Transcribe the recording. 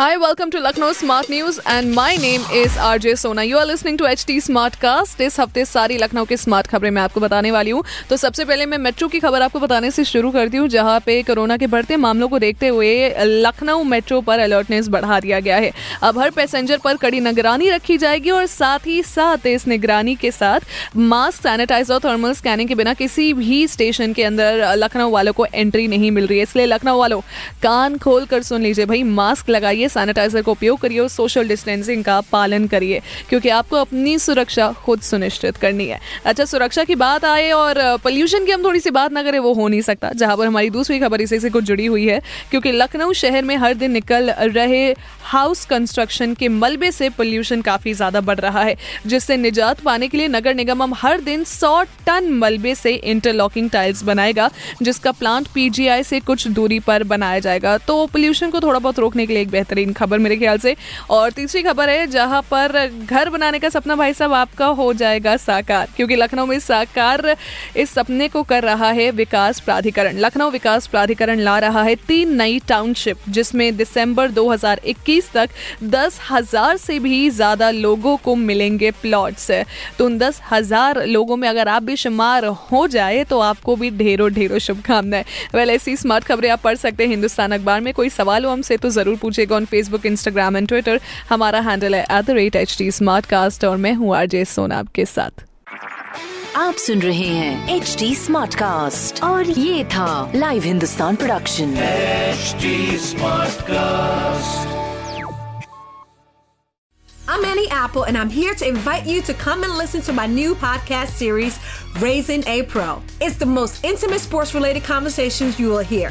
Hi, welcome to Lucknow Smart News and my name is RJ Sona. You are listening to HD Smartcast। इस हफ्ते सारी लखनऊ के smart खबरें मैं आपको बताने वाली हूँ। तो सबसे पहले मैं मेट्रो की खबर आपको बताने से शुरू करती हूँ, जहाँ पे कोरोना के बढ़ते मामलों को देखते हुए लखनऊ मेट्रो पर अलर्टनेस बढ़ा दिया गया है। अब हर पैसेंजर पर कड़ी निगरानी रखी जाएगी और साथ ही साथ इस निगरानी के साथ मास्क, सैनिटाइजर, थर्मल स्कैनिंग के बिना किसी भी स्टेशन के अंदर लखनऊ वालों को एंट्री नहीं मिल रही है। इसलिए लखनऊ वालों कान खोल कर सुन लीजिए भाई, मास्क लगाइए, सैनिटाइजर का उपयोग करिए और सोशल डिस्टेंसिंग का पालन करिए, क्योंकि आपको अपनी सुरक्षा खुद सुनिश्चित करनी है। अच्छा, सुरक्षा की बात आए और पोल्यूशन की हम थोड़ी सी बात ना करें, वो हो नहीं सकता। जहां पर हमारी दूसरी खबर इसी से कुछ जुड़ी हुई है, क्योंकि लखनऊ शहर में हर दिन निकल रहे हाउस कंस्ट्रक्शन के मलबे से पोल्यूशन काफ़ी ज़्यादा बढ़ रहा है, जिससे निजात पाने के लिए नगर निगम अब हर दिन 100 टन मलबे से इंटरलॉकिंग टाइल्स बनाएगा, जिसका प्लांट PGI से कुछ दूरी पर बनाया जाएगा। तो पोल्यूशन को थोड़ा बहुत रोकने के लिए एक बेहतरीन खबर मेरे ख्याल से। और तीसरी खबर है, जहां पर घर बनाने का सपना भाई साहब आपका हो जाएगा साकार, क्योंकि लखनऊ में साकार इस सपने को कर रहा है विकास प्राधिकरण। लखनऊ विकास प्राधिकरण ला रहा है 3 नई टाउनशिप, जिसमें दिसंबर 2021 तक 10,000 से भी ज़्यादा लोगों को मिलेंगे प्लॉट्स। तो उन 10,000 लोगों में अगर आप भी शुमार हो जाए तो आपको भी ढेरों ढेरों शुभकामनाएं। वेल, ऐसी स्मार्ट खबरें आप पढ़ सकते हैं हिंदुस्तान अखबार में। कोई सवाल हो हमसे तो ज़रूर पूछेगा on Facebook, Instagram and Twitter. हमारा हैंडल है @HDSmartcast और मैं हूँ आरजे सोना आपके साथ। आप सुन रहे हैं HD Smartcast और ये था live Hindustan production HD Smartcast। I'm Annie Apple and I'm here to invite you to come and listen to my new podcast series, Raising a Pro. It's the most intimate sports-related conversations you will hear.